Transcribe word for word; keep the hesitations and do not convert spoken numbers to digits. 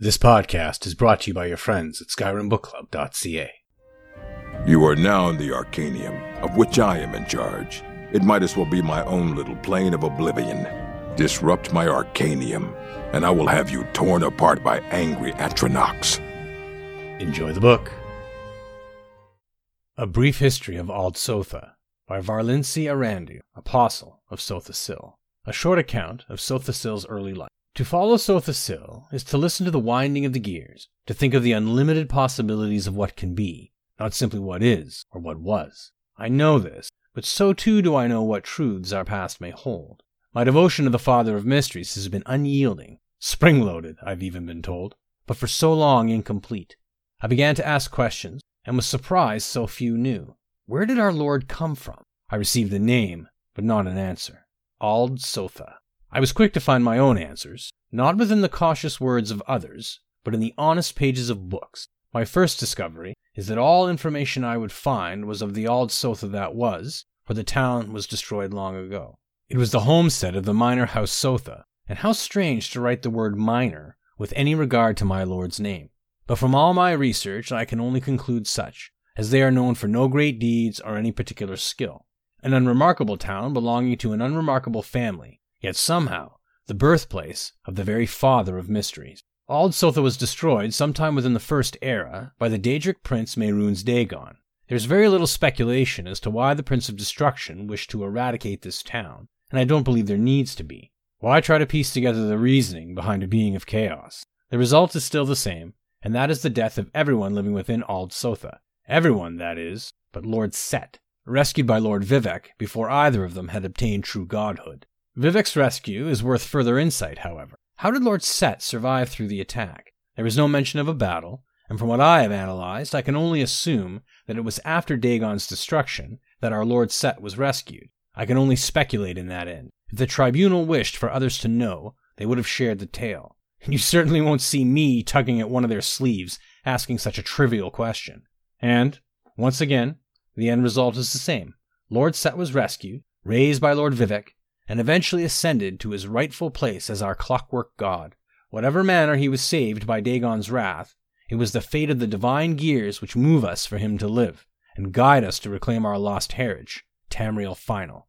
This podcast is brought to you by your friends at Skyrim Book Club dot C A. You are now in the Arcanium, of which I am in charge. It might as well be my own little plane of oblivion. Disrupt my Arcanium, and I will have you torn apart by angry Atronachs. Enjoy the book. A Brief History of Ald Sotha by Varlinsi Arandu, Apostle of Sotha Sil. A short account of Sotha Sil's early life. To follow Sotha Sil is to listen to the winding of the gears, to think of the unlimited possibilities of what can be, not simply what is or what was. I know this, but so too do I know what truths our past may hold. My devotion to the Father of Mysteries has been unyielding, spring-loaded, I've even been told, but for so long incomplete. I began to ask questions, and was surprised so few knew. Where did our Lord come from? I received a name, but not an answer. Ald Sotha. I was quick to find my own answers, not within the cautious words of others, but in the honest pages of books. My first discovery is that all information I would find was of the Ald Sotha that was, for the town was destroyed long ago. It was the homestead of the minor house Sotha, and how strange to write the word minor with any regard to my lord's name. But from all my research I can only conclude such, as they are known for no great deeds or any particular skill. An unremarkable town belonging to an unremarkable family, yet somehow the birthplace of the very Father of Mysteries. Ald Sotha was destroyed sometime within the First Era by the Daedric prince Mehrunes Dagon. There's very little speculation as to why the Prince of Destruction wished to eradicate this town, and I don't believe there needs to be. Why try to piece together the reasoning behind a being of chaos? The result is still the same, and that is the death of everyone living within Ald Sotha. Everyone, that is, but Lord Set, rescued by Lord Vivec before either of them had obtained true godhood. Vivek's rescue is worth further insight, however. How did Lord Set survive through the attack? There is no mention of a battle, and from what I have analyzed, I can only assume that it was after Dagon's destruction that our Lord Set was rescued. I can only speculate in that end. If the tribunal wished for others to know, they would have shared the tale. And you certainly won't see me tugging at one of their sleeves, asking such a trivial question. And, once again, the end result is the same. Lord Set was rescued, raised by Lord Vivec, and eventually ascended to his rightful place as our clockwork god. Whatever manner he was saved by Dagon's wrath, it was the fate of the divine gears which move us for him to live, and guide us to reclaim our lost heritage, Tamriel final.